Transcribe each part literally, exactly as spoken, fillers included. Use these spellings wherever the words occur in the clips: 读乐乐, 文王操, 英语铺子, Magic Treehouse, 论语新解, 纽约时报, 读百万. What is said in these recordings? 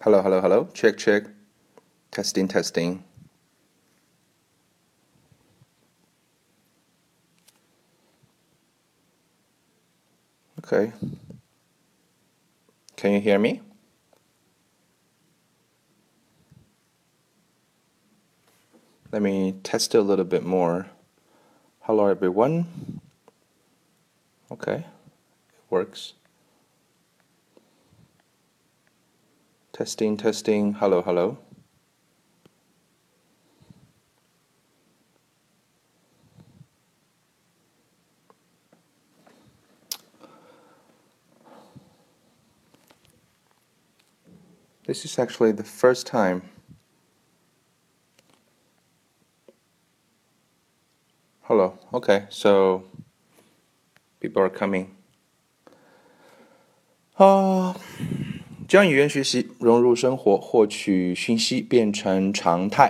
Hello, hello, hello. Check, check. Testing, testing. Okay. Can you hear me? Let me test it a little bit more. Hello, everyone. Okay, it works. Testing, testing. Hello, hello. This is actually the first time. Hello. Okay, so people are coming. 啊、uh, ，将语言学习融入生活，获取讯息变成常态。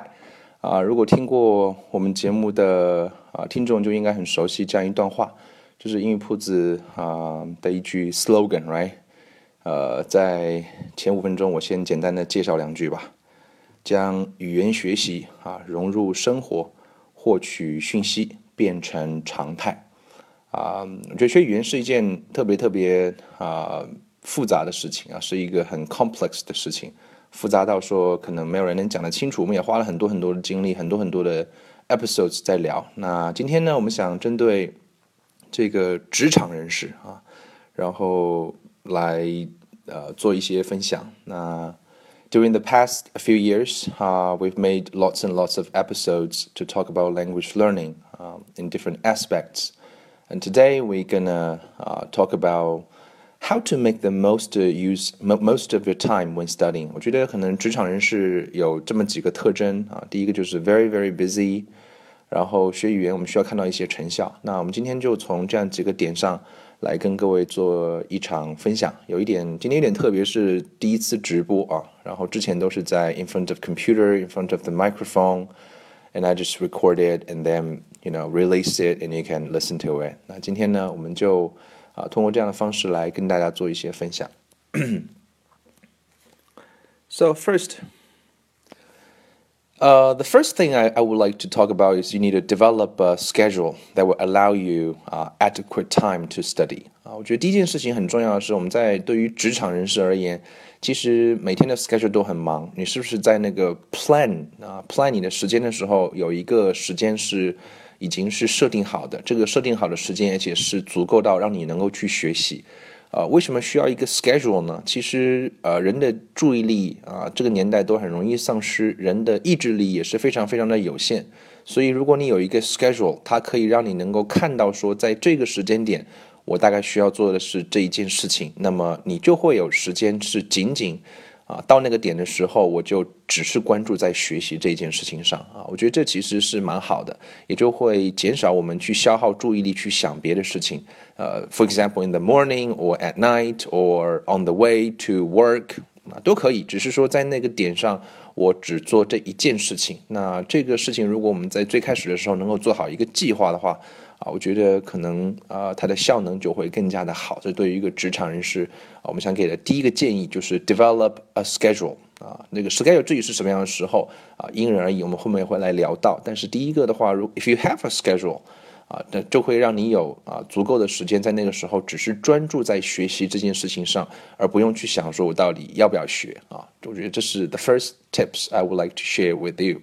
啊、呃，如果听过我们节目的啊、呃、听众就应该很熟悉这样一段话，就是英语铺子啊、呃、的一句 slogan，right？ 呃，在前五分钟，我先简单的介绍两句吧。将语言学习啊融入生活，获取讯息变成常态。啊、呃，我觉得学语言是一件特别特别啊、呃、复杂的事情啊，是一个很 complex 的事情，复杂到说可能没有人能讲得清楚。我们也花了很多很多的精力，很多很多的 episodes 在聊。那今天呢，我们想针对这个职场人士啊，然后来。Uh, 做一些分享。那 during the past few years, uh, we've made lots and lots of episodes to talk about language learning um, in different aspects. And today we're gonna uh, talk about how to make the most uh, use mo- most of your time when studying. 我觉得可能职场人士有这么几个特征啊。第一个就是 very very busy， 然后学语言我们需要看到一些成效。那我们今天就从这样几个点上。来跟各位做一场分享，有一点今天有点特别，是第一次直播啊，然后之前都是在 in front of computer, in front of the microphone, and I just record it and then you know release it and you can listen to it. 那今天呢，我们就啊通过这样的方式来跟大家做一些分享。So first, uh, the first thing I, I would like to talk about is you need to develop a schedule that will allow you uh, adequate time to study. 啊，我觉得第一件事情很重要的是，我们在对于职场人士而言，其实每天的 schedule 都很忙。你是不是在那个 plan 啊 plan 你的时间的时候，有一个时间是已经是设定好的？这个设定好的时间，而且是足够到让你能够去学习。呃，为什么需要一个 schedule 呢？其实，呃，人的注意力啊、呃，这个年代都很容易丧失，人的意志力也是非常非常的有限。所以，如果你有一个 schedule， 它可以让你能够看到说，在这个时间点，我大概需要做的是这一件事情，那么你就会有时间是仅仅啊、呃，到那个点的时候，我就只是关注在学习这件事情上啊。我觉得这其实是蛮好的，也就会减少我们去消耗注意力去想别的事情。Uh, for example, in the morning or at night or on the way to work, 都可以，只是说在那个点上我只做这一件事情。那这个事情如果我们在最开始的时候能够做好一个计划的话，啊，我觉得可能啊、呃、它的效能就会更加的好。这对于一个职场人士，啊、我们想给的第一个建议就是 develop a schedule。啊，那个 schedule 至于是什么样的时候啊，因人而异，我们后面会来聊到。但是第一个的话，如 if you have a schedule。啊，那就会让你有啊足够的时间，在那个时候只是专注在学习这件事情上，而不用去想说我到底要不要学啊。我觉得这是 the first tips I would like to share with you.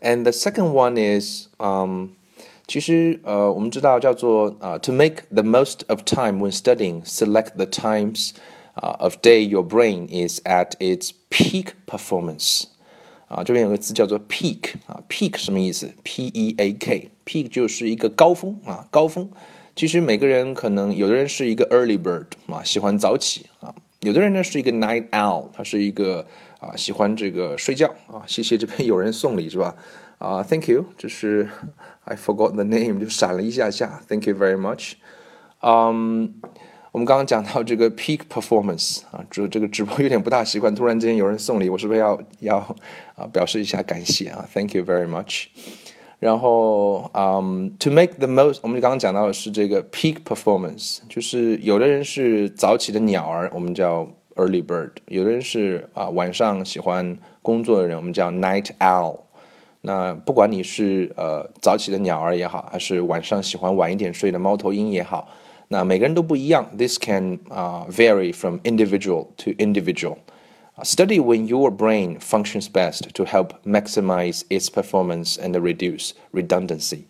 And the second one is, um, 其实呃我们知道叫做啊、uh, to make the most of time when studying, select the times、uh, of day your brain is at its peak performance. 啊，这边有个字叫做 peak 啊 ，peak 什么意思 ？P E A K。Peak 就是一个高峰啊，高峰。其实每个人可能有的人是一个 early bird 啊，喜欢早起啊；有的人呢是一个 night owl， 他是一个啊喜欢这个睡觉啊。谢谢这边有人送礼是吧？啊、uh, ，Thank you， 就是 I forgot the name， 就闪了一下下。Thank you very much。嗯，我们刚刚讲到这个 peak performance 啊，这这个直播有点不大习惯，突然之间有人送礼，我是不是要要啊表示一下感谢啊 ？Thank you very much。然后，嗯、um, ，to make the most， 我们刚刚讲到的是这个 peak performance， 就是有的人是早起的鸟儿，我们叫 early bird， 有的人是啊、呃、晚上喜欢工作的人，我们叫 night owl。那不管你是呃早起的鸟儿也好，还是晚上喜欢晚一点睡的猫头鹰也好，那每个人都不一样。This can、uh, vary from individual to individual.Study when your brain functions best to help maximize its performance and reduce redundancy.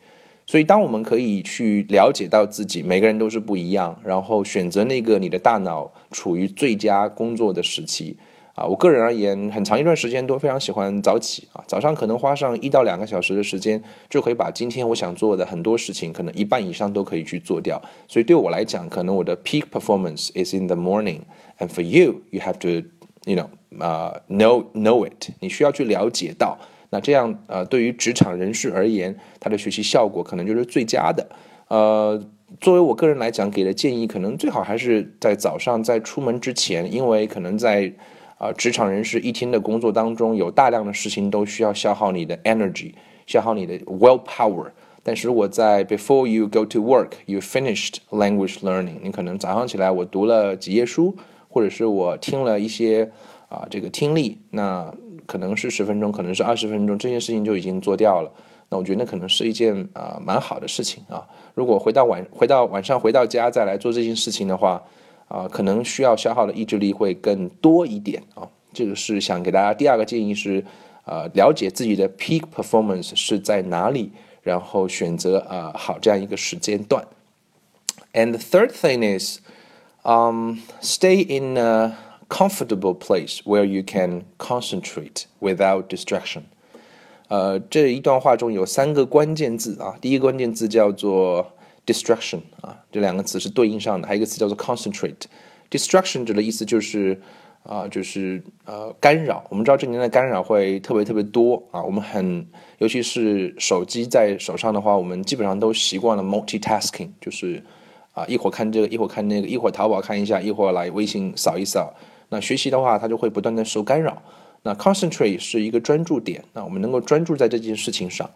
所以当我们可以去了解到自己，每个人都是不一样，然后选择那个你的大脑处于最佳工作的时期啊。我个人而言，很长一段时间都非常喜欢早起啊，早上可能花上一到两个小时的时间，就可以把今天我想做的很多事情，可能一半以上都可以去做掉。所以对我来讲，可能我的 peak performance is in the morning, and for you, you have to.You know, uh, know, know it. 你需要去了解到，那这样呃，对于职场人士而言，他的学习效果可能就是最佳的。呃，作为我个人来讲，给的建议可能最好还是在早上，在出门之前，因为可能在呃职场人士一天的工作当中，有大量的事情都需要消耗你的 energy， 消耗你的 willpower。但是我在 before you go to work, you finished language learning. 你可能早上起来，我读了几页书。或者是我听了一些啊、呃，这个听力，那可能是十分钟，可能是二十分钟，这件事情就已经做掉了。那我觉得那可能是一件啊、呃、蛮好的事情啊。如果回到晚回到晚上回到家再来做这件事情的话，啊、呃，可能需要消耗的意志力会更多一点啊。这个是想给大家第二个建议是，呃，了解自己的 peak performance 是在哪里，然后选择啊、呃、好这样一个时间段。And the third thing is.Um, stay in a comfortable place where you can concentrate without distraction. 呃，这一段话中有三个关键字啊。第一个关键字叫做 distraction 啊，这两个词是对应上的。还有一个词叫做 concentrate。distraction 指的意思就是啊、呃，就是呃干扰。我们知道这年的干扰会特别特别多啊。我们很，尤其是手机在手上的话，我们基本上都习惯了 multitasking， 就是。啊，一会儿看这个，一会儿看那个，一会儿淘宝看一下，一会儿来微信扫一扫。那学习的话，它就会不断的受干扰。那 concentrate 是一个专注点，那我们能够专注在这件事情上。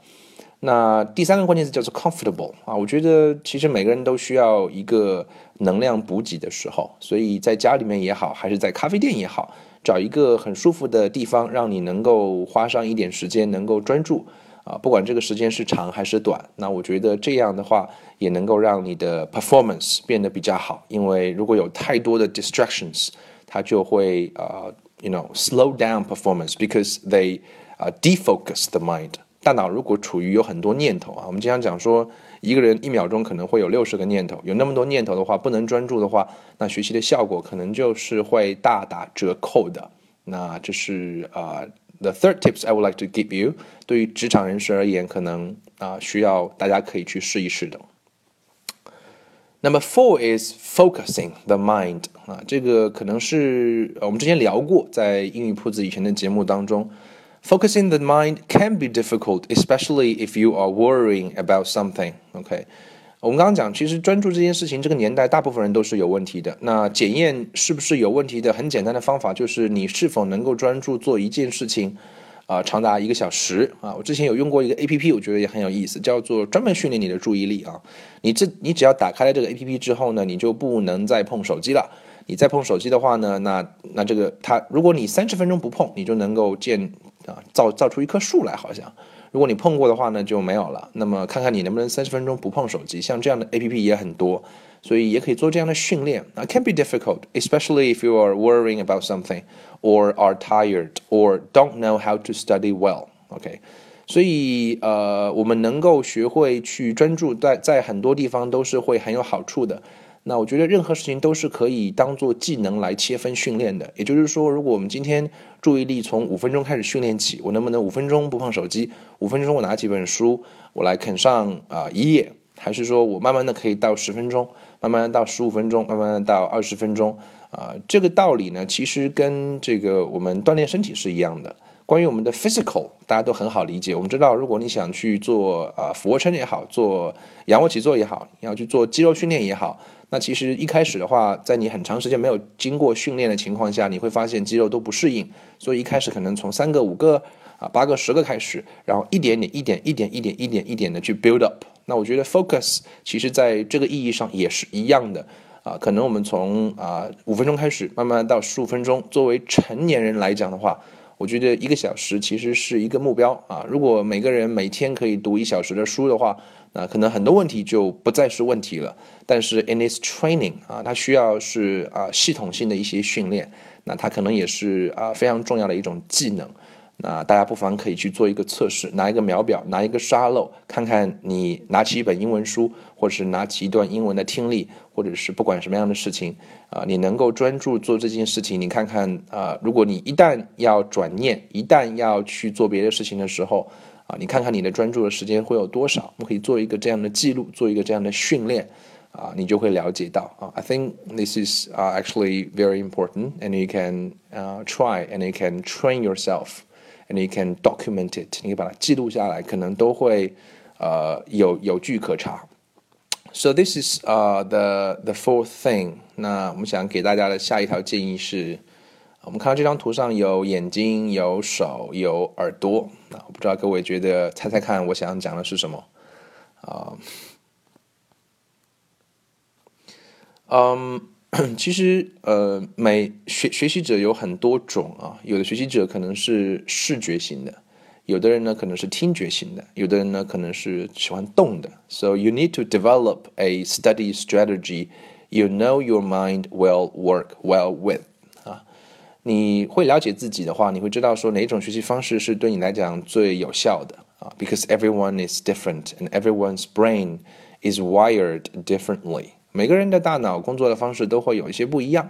那第三个关键词叫做 comfortable 啊，我觉得其实每个人都需要一个能量补给的时候，所以在家里面也好，还是在咖啡店也好，找一个很舒服的地方，让你能够花上一点时间，能够专注。啊，不管这个时间是长还是短，那我觉得这样的话也能够让你的 performance 变得比较好。因为如果有太多的 distractions， 它就会呃、uh, ，you know slow down performance because they、uh, defocus the mind。大脑如果处于有很多念头啊，我们经常讲说一个人一秒钟可能会有六十个念头，有那么多念头的话，不能专注的话，那学习的效果可能就是会大打折扣的。那这是啊。Uh,The third tips I would like to give you 对于职场人士而言，可能啊、呃、需要大家可以去试一试的。Number four is focusing the mind 啊，这个可能是我们之前聊过，在英语铺子以前的节目当中。Focusing the mind can be difficult, especially if you are worrying about something. OK， 我们刚刚讲，其实专注这件事情，这个年代大部分人都是有问题的。那检验是不是有问题的，很简单的方法就是你是否能够专注做一件事情，啊、呃，长达一个小时啊。我之前有用过一个 A P P， 我觉得也很有意思，叫做专门训练你的注意力啊。你这你只要打开了这个 A P P 之后呢，你就不能再碰手机了。你再碰手机的话呢，那那这个它，如果你三十分钟不碰，你就能够建啊造造出一棵树来，好像。如果你碰过的话呢，就没有了。那么看看你能不能三十分钟不碰手机，像这样的 A P P 也很多，所以也可以做这样的训练。It can be difficult, especially if you are worrying about something, or are tired, or don't know how to study well. OK， 所以呃，我们能够学会去专注在，在在很多地方都是会很有好处的。那我觉得任何事情都是可以当做技能来切分训练的，也就是说，如果我们今天注意力从五分钟开始训练起，我能不能五分钟不碰手机，五分钟我拿几本书，我来啃上啊、呃、一页，还是说我慢慢的可以到十分钟，慢慢的到十五分钟，慢慢的到二十分钟啊、呃？这个道理呢，其实跟这个我们锻炼身体是一样的。关于我们的 physical， 大家都很好理解。我们知道，如果你想去做啊、呃、俯卧撑也好，做仰卧起坐也好，你要去做肌肉训练也好。那其实一开始的话，在你很长时间没有经过训练的情况下，你会发现肌肉都不适应，所以一开始可能从三个、五个、啊八个、十个开始，然后一点点、一点、一点、一点、一点、一点的去 build up。那我觉得 focus 其实在这个意义上也是一样的。啊，可能我们从啊五分钟开始，慢慢到十五分钟。作为成年人来讲的话，我觉得一个小时其实是一个目标啊。如果每个人每天可以读一小时的书的话，那可能很多问题就不再是问题了。但是 in its training 啊，它需要是啊系统性的一些训练，那它可能也是啊非常重要的一种技能。那大家不妨可以去做一个测试，拿一个秒表，拿一个沙漏，看看你拿起一本英文书，或者是拿起一段英文的听力，或者是不管什么样的事情，啊、呃，你能够专注做这件事情，你看看啊、呃，如果你一旦要转念，一旦要去做别的事情的时候，啊、呃，你看看你的专注的时间会有多少？我们可以做一个这样的记录，做一个这样的训练，啊、呃，你就会了解到啊。I think this is、uh, actually very important, and you can、uh, try, and you can train yourself.And you can document it. 你可以把它记录下来，可能都会呃有有据可查。So this is uh the the fourth thing. 那我们想给大家的下一条建议是，我们看到这张图上有眼睛、有手、有耳朵。那我不知道各位觉得，猜猜看，我想讲的是什么？啊，嗯。其实，呃，每学学习者有很多种啊，有的学习者可能是视觉型的，有的人呢可能是听觉型的，有的人呢可能是喜欢动的。So you need to develop a study strategy you know your mind will work well with. 啊，你会了解自己的话，你会知道说哪种学习方式是对你来讲最有效的啊。Because everyone is different and everyone's brain is wired differently.每个人的大脑工作的方式都会有一些不一样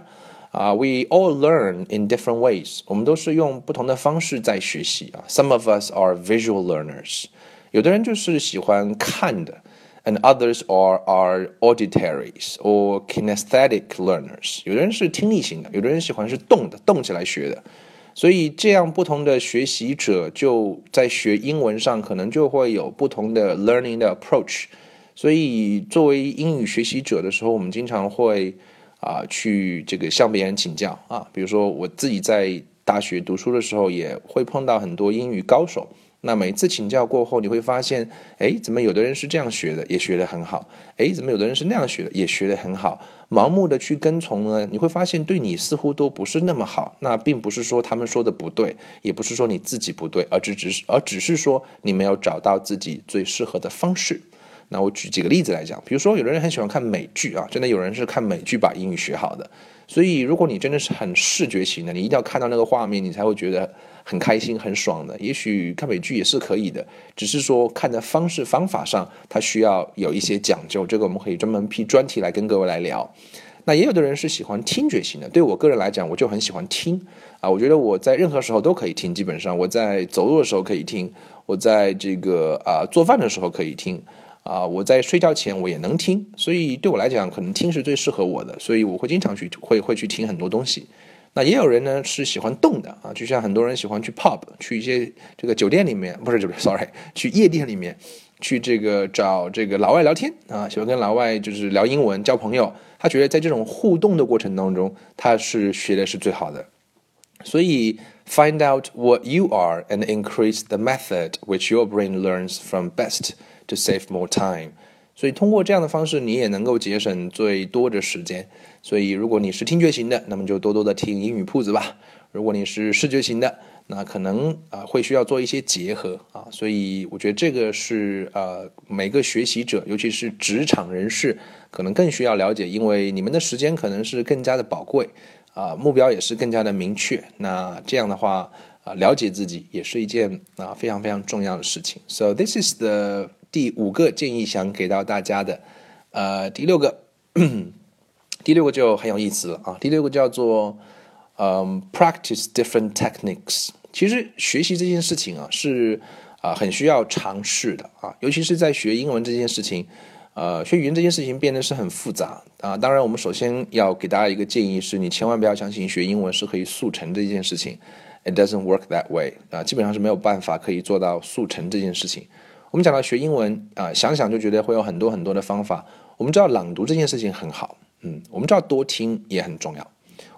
啊、uh, We all learn in different ways. 我们都是用不同的方式在学习啊。Some of us are visual learners. 有的人就是喜欢看的 ，and others are are auditory or kinesthetic learners. 有的人是听力型的，有的人喜欢是动的，动起来学的。所以这样不同的学习者就在学英文上可能就会有不同的 learning 的 approach。所以作为英语学习者的时候，我们经常会啊、呃、去这个向别人请教啊，比如说我自己在大学读书的时候也会碰到很多英语高手，那每次请教过后你会发现，诶，怎么有的人是这样学的也学得很好，诶，怎么有的人是那样学的也学得很好，盲目的去跟从呢，你会发现对你似乎都不是那么好，那并不是说他们说的不对，也不是说你自己不对，而只是而只是说你没有找到自己最适合的方式。那我举几个例子来讲，比如说有的人很喜欢看美剧啊，真的有人是看美剧把英语学好的。所以如果你真的是很视觉型的，你一定要看到那个画面你才会觉得很开心很爽的，也许看美剧也是可以的，只是说看的方式方法上它需要有一些讲究，这个我们可以专门批专题来跟各位来聊。那也有的人是喜欢听觉型的，对我个人来讲我就很喜欢听啊，我觉得我在任何时候都可以听，基本上我在走路的时候可以听，我在这个啊、呃、做饭的时候可以听啊、呃，我在睡觉前我也能听，所以对我来讲，可能听是最适合我的，所以我会经常去会会去听很多东西。那也有人呢是喜欢动的啊，就像很多人喜欢去 pub， 去一些这个酒店里面，不是酒店 ，sorry， 去夜店里面，去这个找这个老外聊天啊，喜欢跟老外就是聊英文交朋友。他觉得在这种互动的过程当中，他是学的是最好的。所以 find out what you are and increase the method which your brain learns from best.To save more time. 所以通过这样的方式你也能够节省最多的时间。所以如果你是听觉型的，那么就多多的听英语铺子吧。如果你是视觉型的，那可能啊、呃、会需要做一些结合啊。所以我觉得这个是呃每个学习者，尤其是职场人士，可能更需要了解，因为你们的时间可能是更加的宝贵啊、呃，目标也是更加的明确。那这样的话啊、呃，了解自己也是一件啊、呃、非常非常重要的事情。So this is the第五个建议想给到大家的，呃，第六个，第六个就很有意思了啊。第六个叫做，嗯 ，practice different techniques。其实学习这件事情啊，是啊、呃、很需要尝试的啊，尤其是在学英文这件事情，呃，学语言这件事情变得是很复杂啊。当然，我们首先要给大家一个建议是，你千万不要相信学英文是可以速成这件事情。It doesn't work that way。啊，基本上是没有办法可以做到速成这件事情。我们讲到学英文啊、呃，想想就觉得会有很多很多的方法。我们知道朗读这件事情很好，嗯，我们知道多听也很重要，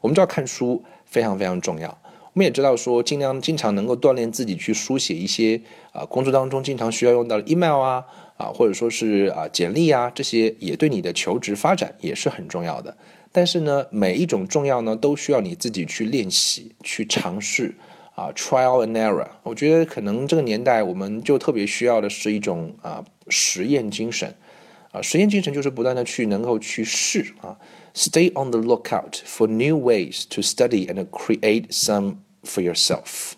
我们知道看书非常非常重要。我们也知道说，尽量经常能够锻炼自己去书写一些啊、呃、工作当中经常需要用到的 email 啊啊，或者说是啊简历啊，这些也对你的求职发展也是很重要的。但是呢，每一种重要呢，都需要你自己去练习、去尝试啊 ，trial and error。我觉得可能这个年代我们就特别需要的是一种啊实验精神啊，实验精神就是不断的去能够去试啊 ，stay on the lookout for new ways to study and create some for yourself。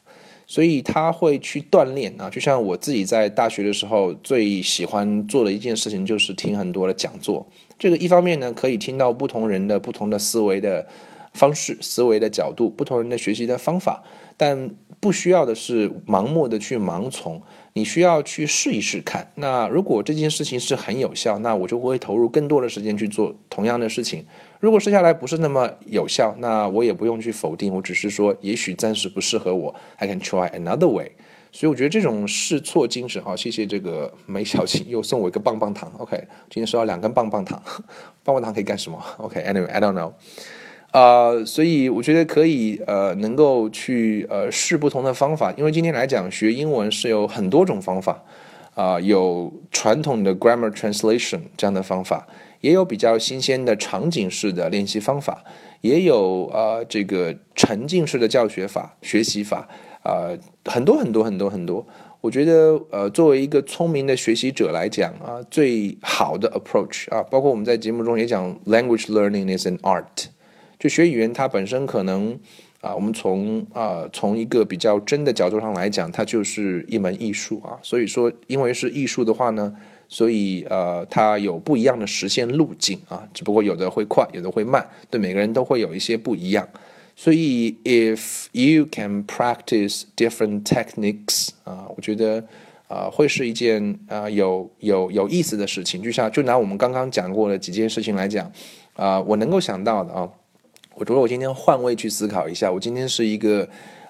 所以他会去锻炼啊，就像我自己在大学的时候最喜欢做的一件事情就是听很多的讲座。这个一方面呢，可以听到不同人的不同的思维的方式、思维的角度、不同人的学习的方法，但不需要的是盲目的去盲从，你需要去试一试看。那如果这件事情是很有效，那我就会投入更多的时间去做同样的事情。如果试下来不是那么有效，那我也不用去否定，我只是说也许暂时不适合我 I can try another way。 所以我觉得这种试错精神啊，谢谢这个梅小琴又送我一个棒棒糖。 OK， 今天收到两根棒棒糖。棒棒糖可以干什么？ OK anyway I don't know。 呃，所以我觉得可以呃能够去呃试不同的方法，因为今天来讲学英文是有很多种方法啊、呃，有传统的 grammar translation 这样的方法，也有比较新鲜的场景式的练习方法，也有呃这个沉浸式的教学法、学习法啊、呃，很多很多很多很多。我觉得呃作为一个聪明的学习者来讲啊，最好的 approach 啊，包括我们在节目中也讲 language learning is an art。就学语言它本身可能啊、呃，我们从啊、呃、从一个比较真的角度上来讲，它就是一门艺术啊。所以说，因为是艺术的话呢，所以呃它有不一样的实现路径啊，只不过有的会快，有的会慢，对每个人都会有一些不一样。所以 if you can practice different techniques 啊、呃，我觉得啊、呃、会是一件啊、呃、有有有意思的事情。就像就拿我们刚刚讲过的几件事情来讲啊、呃，我能够想到的啊。我觉得我今天换位去思考一下，我今天是一个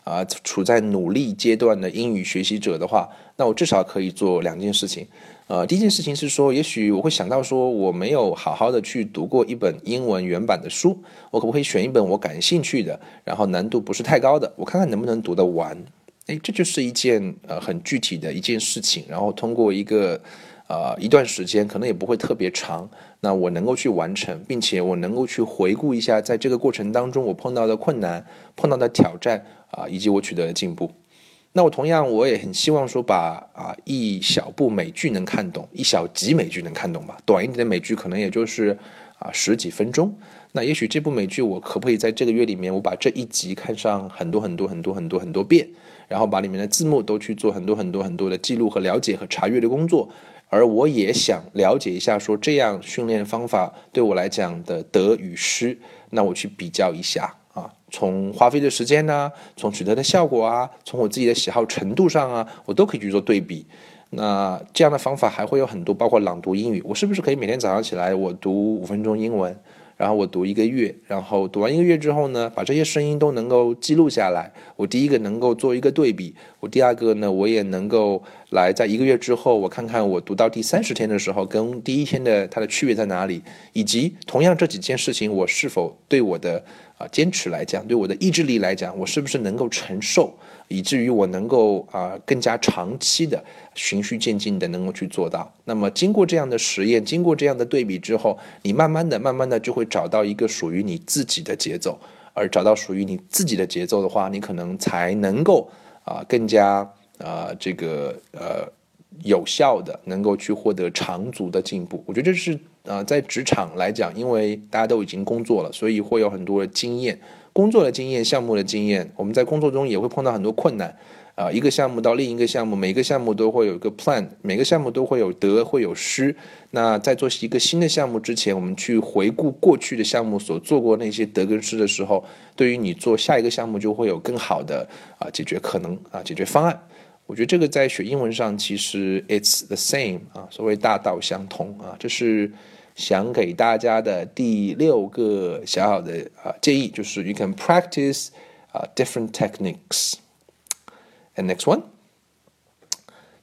啊、呃、处在努力阶段的英语学习者的话，那我至少可以做两件事情。呃，第一件事情是说，也许我会想到说，我没有好好的去读过一本英文原版的书，我可不可以选一本我感兴趣的，然后难度不是太高的，我看看能不能读得完。诶，这就是一件呃很具体的一件事情，然后通过一个呃一段时间，可能也不会特别长，那我能够去完成，并且我能够去回顾一下在这个过程当中我碰到的困难、碰到的挑战啊、呃，以及我取得的进步。那我同样我也很希望说把啊、呃、一小部美剧能看懂，一小集美剧能看懂吧，短一点的美剧可能也就是啊、呃、十几分钟。那也许这部美剧我可不可以在这个月里面，我把这一集看上很多很多很多很多很多遍，然后把里面的字幕都去做很多很多很多的记录和了解和查阅的工作。而我也想了解一下说这样训练方法对我来讲的得与失，那我去比较一下啊，从花费的时间啊，从取得的效果啊，从我自己的喜好程度上啊，我都可以去做对比。那这样的方法还会有很多，包括朗读英语，我是不是可以每天早上起来我读五分钟英文，然后我读一个月，然后读完一个月之后呢，把这些声音都能够记录下来。我第一个能够做一个对比，我第二个呢，我也能够来在一个月之后，我看看我读到第三十天的时候，跟第一天的它的区别在哪里，以及同样这几件事情，我是否对我的啊、呃、坚持来讲，对我的意志力来讲，我是不是能够承受，以至于我能够啊、呃、更加长期的循序渐进的能够去做到。那么经过这样的实验，经过这样的对比之后，你慢慢的慢慢的就会找到一个属于你自己的节奏，而找到属于你自己的节奏的话，你可能才能够啊、呃、更加啊、呃、这个呃有效的能够去获得长足的进步。我觉得这是啊、呃、在职场来讲，因为大家都已经工作了，所以会有很多的经验，工作的经验、项目的经验，我们在工作中也会碰到很多困难。啊，一个项目到另一个项目，每个项目都会有一个 plan， 每个项目都会有得会有失。那在做一个新的项目之前，我们去回顾过去的项目所做过那些得跟失的时候，对于你做下一个项目就会有更好的啊解决可能啊解决方案。我觉得这个在学英文上其实 it's the same 啊，所谓大道相通啊，这是想给大家的第六个小小的啊建议，就是 you can practice 啊 different techniques。And next one，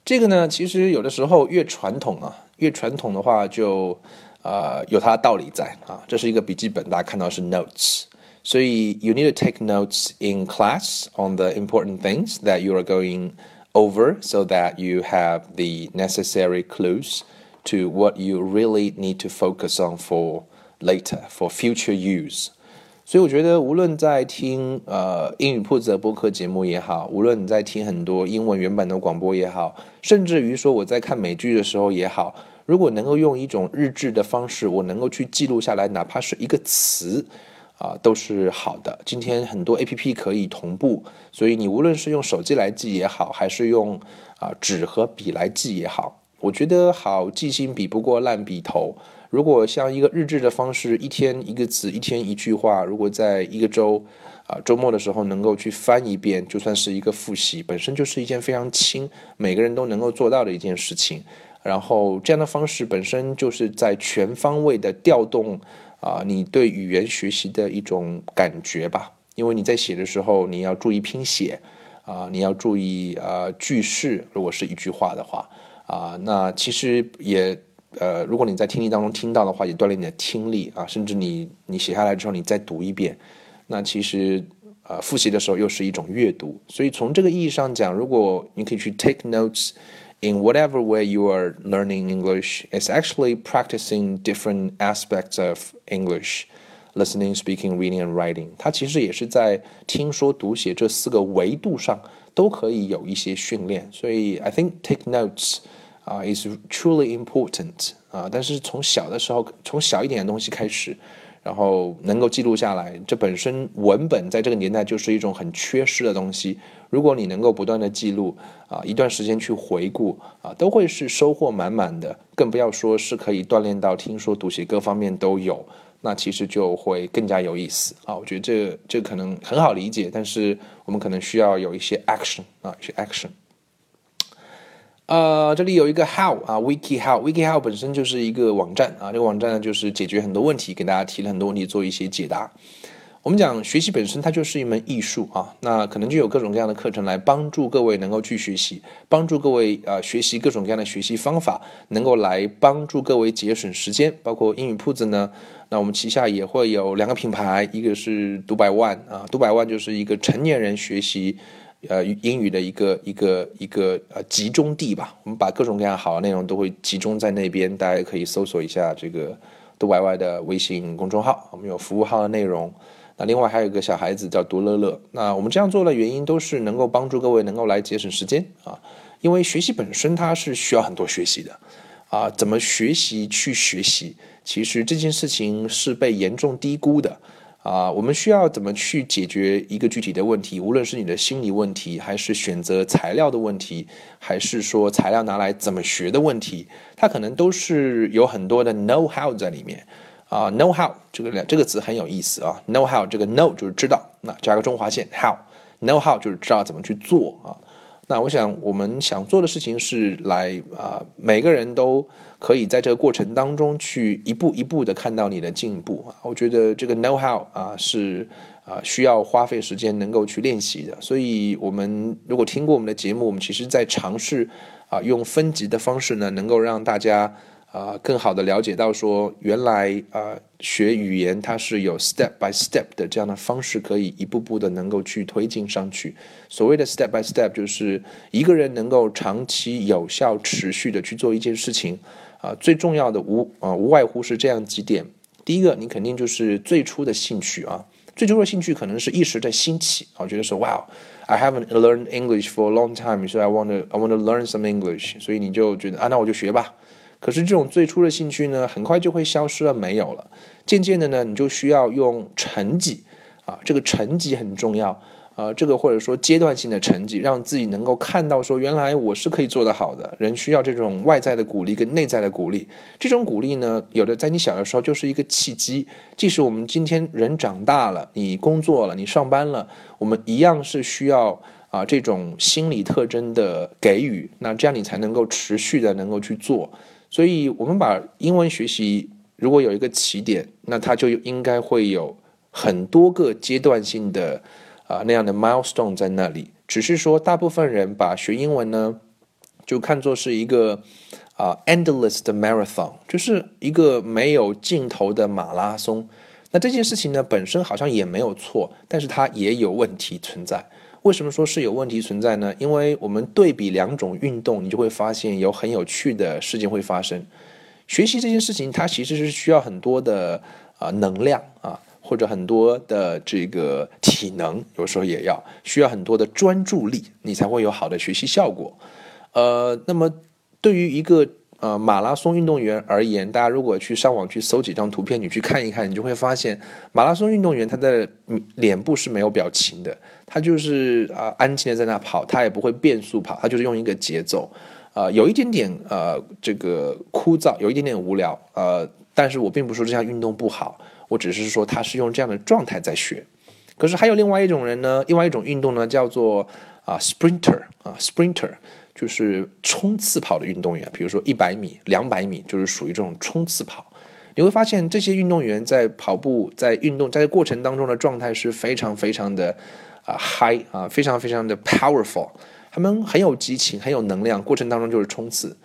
这个呢，其实有的时候越传统啊，越传统的话就，呃，有它的道理在啊。这是一个笔记本，大家看到是 notes， 所以 you need to take notes in class on the important things that you are going over so that you have the necessary clues to what you really need to focus on for later, for future use. 所以我觉得无论在听呃英语铺子的播客节目也好，无论你在听很多英文原版的广播也好，甚至于说我在看美剧的时候也好，如果能够用一种日志的方式，我能够去记录下来，哪怕是一个词啊、呃，都是好的。今天很多 A P P 可以同步，所以你无论是用手机来记也好，还是用啊、呃、纸和笔来记也好，我觉得好记性比不过烂笔头。如果像一个日志的方式，一天一个词，一天一句话，如果在一个周啊、呃、周末的时候能够去翻一遍，就算是一个复习，本身就是一件非常轻，每个人都能够做到的一件事情。然后这样的方式本身就是在全方位的调动啊、呃、你对语言学习的一种感觉吧。因为你在写的时候，你要注意拼写啊、呃，你要注意啊、呃、句式，如果是一句话的话啊、呃，那其实也。呃，如果你在听力当中听到的话，也锻炼你的听力啊，甚至你你写下来之后，你再读一遍，那其实呃复习的时候又是一种阅读。所以从这个意义上讲，如果你可以去 take notes in whatever way you are learning English, it's actually practicing different aspects of English, listening, speaking, reading and writing. 它其实也是在听说读写这四个维度上都可以有一些训练。所以 I think take notes.Uh, is truly important. Uh, 但是从小的时候，从小一点的东西开始，然后能够记录下来，这本身文本在这个年代就是一种很缺失的东西。如果你能够不断的记录，啊、呃，一段时间去回顾，啊、呃，都会是收获满满的。更不要说是可以锻炼到听说读写各方面都有，那其实就会更加有意思啊。我觉得这这可能很好理解，但是我们可能需要有一些 action 啊，一些 action。呃，这里有一个 how 啊 ，wiki how，wiki how 本身就是一个网站啊，这个网站呢就是解决很多问题，给大家提了很多问题做一些解答。我们讲学习本身它就是一门艺术啊，那可能就有各种各样的课程来帮助各位能够去学习，帮助各位啊、呃、学习各种各样的学习方法，能够来帮助各位节省时间。包括英语铺子呢，那我们旗下也会有两个品牌，一个是读百万啊，读百万就是一个成年人学习。呃，英语的一个一个一个呃集中地吧，我们把各种各样好的内容都会集中在那边，大家可以搜索一下这个读百万的微信公众号，我们有服务号的内容。那另外还有一个小孩子叫读乐乐。那我们这样做的原因都是能够帮助各位能够来节省时间啊，因为学习本身它是需要很多学习的啊，怎么学习去学习，其实这件事情是被严重低估的。啊、呃，我们需要怎么去解决一个具体的问题？无论是你的心理问题，还是选择材料的问题，还是说材料拿来怎么学的问题，它可能都是有很多的 know how 在里面。啊、呃、，know how 这个这个词很有意思啊 ，know how 这个 know 就是知道，那加个中划线 how，know how 就是知道怎么去做啊。那我想我们想做的事情是来啊、呃，每个人都可以在这个过程当中去一步一步的看到你的进步啊。我觉得这个 know how 啊、呃、是啊、呃、需要花费时间能够去练习的。所以我们如果听过我们的节目，我们其实在尝试啊、呃、用分级的方式呢，能够让大家啊、呃、更好的了解到说，原来啊、呃、学语言它是有 step by step 的这样的方式，可以一步步的能够去推进上去。所谓的 step by step 就是一个人能够长期有效持续的去做一件事情啊、呃，最重要的无啊、呃、无外乎是这样几点。第一个，你肯定就是最初的兴趣啊，最初的兴趣可能是一时的兴起啊，觉得说 wow I haven't learned English for a long time, so I want to I want to learn some English， 所以你就觉得啊，那我就学吧。可是这种最初的兴趣呢，很快就会消失了，没有了。渐渐的呢，你就需要用成绩啊，这个成绩很重要啊、呃，这个或者说阶段性的成绩，让自己能够看到说，原来我是可以做得好的。人需要这种外在的鼓励跟内在的鼓励。这种鼓励呢，有的在你小的时候就是一个契机。即使我们今天人长大了，你工作了，你上班了，我们一样是需要。啊，这种心理特征的给予，那这样你才能够持续的能够去做。所以我们把英文学习如果有一个起点，那它就应该会有很多个阶段性的啊、呃、那样的 milestone 在那里。只是说大部分人把学英文呢就看作是一个啊、呃、endless 的 marathon， 就是一个没有尽头的马拉松。那这件事情呢本身好像也没有错，但是它也有问题存在。为什么说是有问题存在呢？因为我们对比两种运动，你就会发现有很有趣的事情会发生。学习这件事情，它其实是需要很多的啊、呃、能量啊，或者很多的这个体能，有时候也要需要很多的专注力，你才会有好的学习效果。呃，那么对于一个呃马拉松运动员而言，大家如果去上网去搜几张图片，你去看一看，你就会发现马拉松运动员他的脸部是没有表情的，他就是啊、呃、安静的在那跑，他也不会变速跑，他就是用一个节奏。呃，有一点点呃，这个枯燥，有一点点无聊，呃，但是我并不说这项运动不好，我只是说他是用这样的状态在学。可是还有另外一种人呢，另外一种运动呢，叫做啊、呃、sprinter 啊、呃、sprinter， 就是冲刺跑的运动员，比如说一百米、两百米，就是属于这种冲刺跑。你会发现这些运动员在跑步、在运动、在这过程当中的状态是非常非常的啊、呃、high 啊、呃，非常非常的 powerful。他们很有激情，很有能量，过程当中就是冲刺。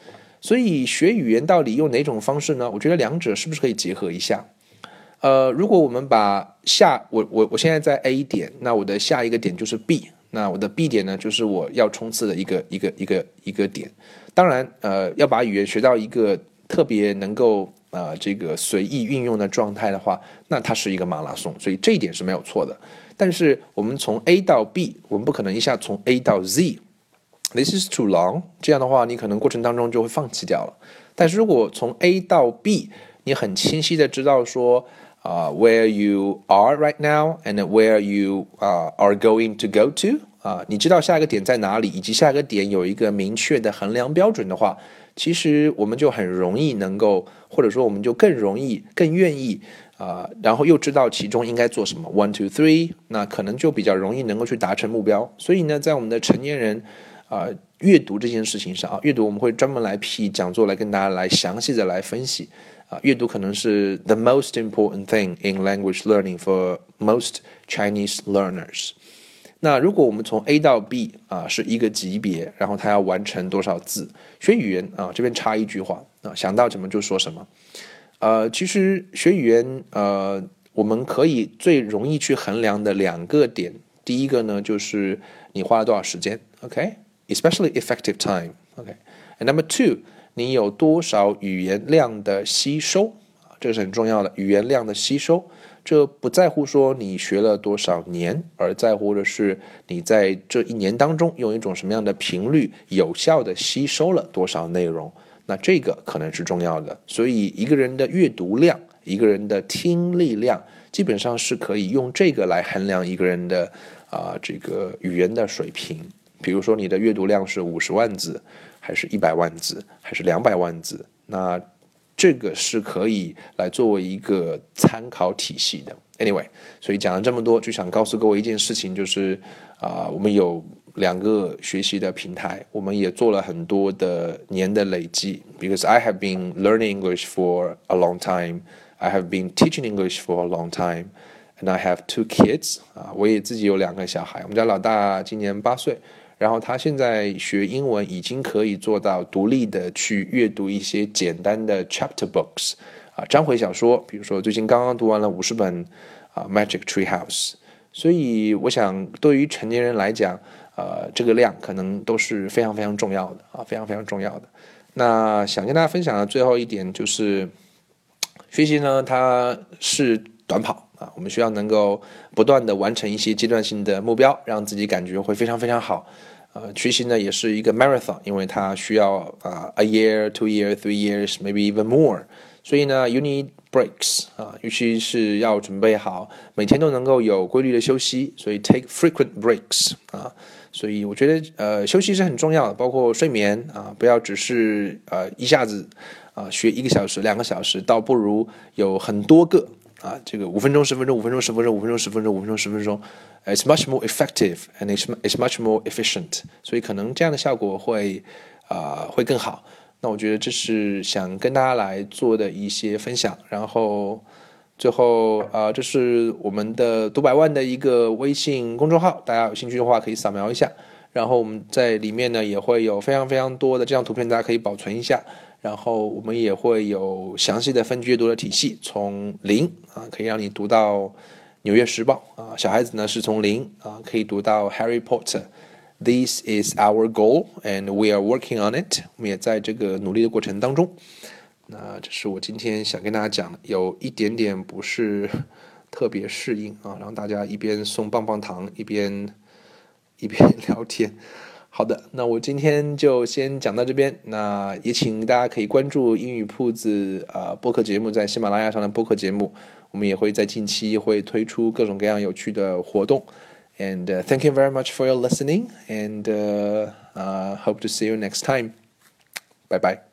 所以学语言到底用哪种方式呢？我觉得两者是不是可以结合一下？呃，如果我们把下我我我现在在 A 点，那我的下一个点就是 B， 那我的 B 点呢就是我要冲刺的一个一个一个一个点。当然，呃，要把语言学到一个特别能够呃这个随意运用的状态的话，那它是一个马拉松，所以这一点是没有错的。但是我们从 A 到 B， 我们不可能一下从 A 到 Z。This is too long， 这样的话你可能过程当中就会放弃掉了。但是如果从 A 到 B， 你很清晰的知道说、uh, where you are right now and where you、uh, are going to go to、uh, 你知道下一个点在哪里，以及下一个点有一个明确的衡量标准的话，其实我们就很容易能够，或者说我们就更容易更愿意、呃、然后又知道其中应该做什么 one two three， 那可能就比较容易能够去达成目标。所以呢，在我们的成年人啊、呃，阅读这件事情上啊，阅读我们会专门来辟讲座来跟大家来详细的来分析啊、呃。阅读可能是 the most important thing in language learning for most Chinese learners。那如果我们从 A 到 B 啊、呃、是一个级别，然后它要完成多少字？学语言啊、呃，这边插一句话啊、呃，想到什么就说什么。呃，其实学语言呃，我们可以最容易去衡量的两个点，第一个呢就是你花了多少时间 ，OK？Especially effective time, okay. And number two， 你有多少语言量的吸收？这是很重要的，语言量的吸收。这不在乎说你学了多少年，而在乎的是你在这一年当中用一种什么样的频率，有效的吸收了多少内容。那这个可能是重要的。所以一个人的阅读量，一个人的听力量，基本上是可以用这个来衡量一个人的啊、呃、这个语言的水平。比如说你的阅读量是五十万字，还是一百万字，还是两百万字？那这个是可以来作为一个参考体系的。Anyway， 所以讲了这么多，就想告诉各位一件事情，就是啊、呃，我们有两个学习的平台，我们也做了很多的年的累积。Because I have been learning English for a long time, I have been teaching English for a long time, and I have two kids. 啊、呃，我也自己有两个小孩，我们家老大今年八岁。然后他现在学英文已经可以做到独立的去阅读一些简单的 chapter books 啊，章回小说，比如说最近刚刚读完了五十本啊 Magic Treehouse。所以我想对于成年人来讲，呃，这个量可能都是非常非常重要的啊，非常非常重要的。那想跟大家分享的最后一点就是，学习呢它是短跑。啊，我们需要能够不断的完成一些阶段性的目标，让自己感觉会非常非常好。呃，学习呢也是一个 marathon， 因为它需要啊、uh, a year, two year, three years, maybe even more。所以呢 ，you need breaks 啊，尤其是要准备好每天都能够有规律的休息，所以 take frequent breaks 啊。所以我觉得呃休息是很重要的，包括睡眠啊，不要只是呃一下子啊学一个小时、两个小时，倒不如有很多个。啊，这个五分钟、十分钟、五分钟、十分钟、五分钟、十分钟、五分钟、十分钟 ，it's much more effective and it's it's much more efficient。所以可能这样的效果会，啊、呃，会更好。那我觉得这是想跟大家来做的一些分享。然后最后啊、呃，这是我们的读百万的一个微信公众号，大家有兴趣的话可以扫描一下。然后我们在里面呢也会有非常非常多的这样图片，大家可以保存一下。然后我们也会有详细的分级阅读的体系，从零啊，可以让你读到纽约时报啊，小孩子呢是从零啊可以读到 Harry Potter。This is our goal, and we are working on it. 我们也在这个努力的过程当中。那这是我今天想跟大家讲的，有一点点不是特别适应啊，然后大家一边送棒棒糖一边一边聊天。好的，那我今天就先讲到这边。那也请大家可以关注英语铺子啊、呃、播客节目，在喜马拉雅上的播客节目，我们也会在近期会推出各种各样有趣的活动。And、uh, thank you very much for your listening, and uh, uh, hope to see you next time. Bye bye.